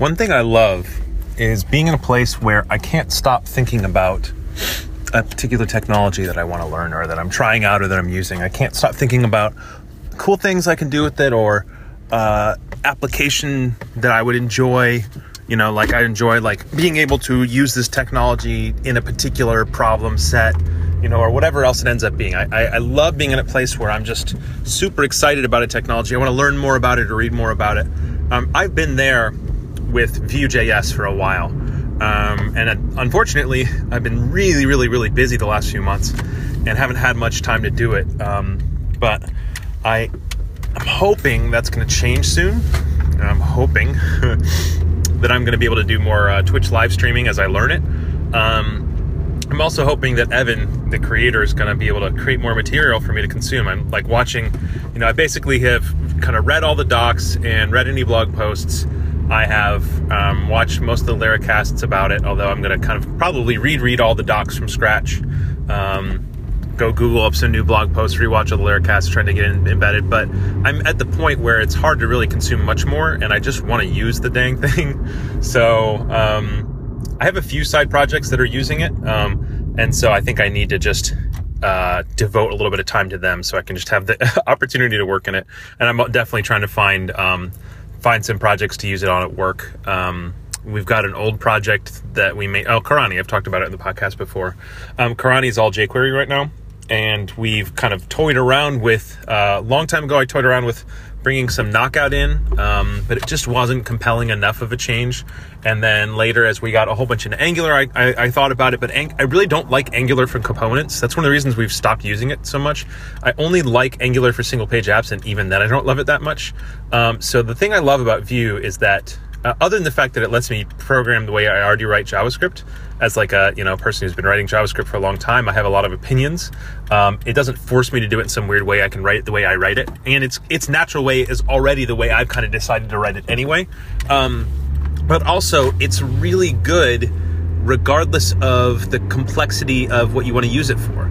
One thing I love is being in a place where I can't stop thinking about a particular technology that I want to learn or that I'm trying out or that I'm using. I can't stop thinking about cool things I can do with it or application that I would enjoy. You know, like I enjoy like being able to use this technology in a particular problem set, you know, or whatever else it ends up being. I love being in a place where I'm just super excited about a technology. I want to learn more about it or read more about it. I've been there with Vue.js for a while. And unfortunately, I've been really busy the last few months and haven't had much time to do it. But I'm hoping that's going to change soon. And I'm hoping that I'm going to be able to do more Twitch live streaming as I learn it. I'm also hoping that Evan, the creator, is going to be able to create more material for me to consume. I'm like watching, you know, I basically have kind of read all the docs and read any blog posts. I have watched most of the Laracasts about it, although I'm going to kind of probably reread all the docs from scratch. Go Google up some new blog posts, rewatch all the Laracasts, trying to get it embedded. But I'm at the point where it's hard to really consume much more, and I just want to use the dang thing. So I have a few side projects that are using it, and so I think I need to just devote a little bit of time to them so I can just have the opportunity to work in it. And I'm definitely trying to find some projects to use it on at work. We've got an old project that we made. Oh, Karani. I've talked about it in the podcast before. Karani is all jQuery right now, and we've kind of toyed around with, a long time ago, I toyed around with bringing some knockout in, but it just wasn't compelling enough of a change. And then later, as we got a whole bunch into Angular, I thought about it, but I really don't like Angular for components. That's one of the reasons we've stopped using it so much. I only like Angular for single-page apps, and even then, I don't love it that much. So the thing I love about Vue is that, other than the fact that it lets me program the way I already write JavaScript, as like a person who's been writing JavaScript for a long time, I have a lot of opinions. It doesn't force me to do it in some weird way. I can write it the way I write it, and its natural way is already the way I've kind of decided to write it anyway. But also, it's really good regardless of the complexity of what you want to use it for.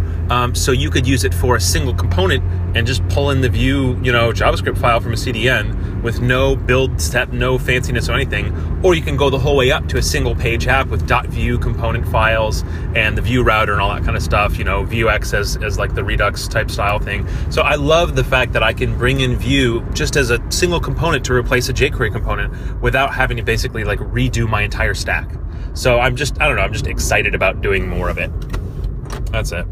So you could use it for a single component and just pull in the Vue, JavaScript file from a CDN with no build step, no fanciness or anything. Or you can go the whole way up to a single page app with .vue component files and the Vue router and all that kind of stuff, Vuex as like the Redux type style thing. So I love the fact that I can bring in Vue just as a single component to replace a jQuery component without having to basically like redo my entire stack. So I'm just excited about doing more of it. That's it.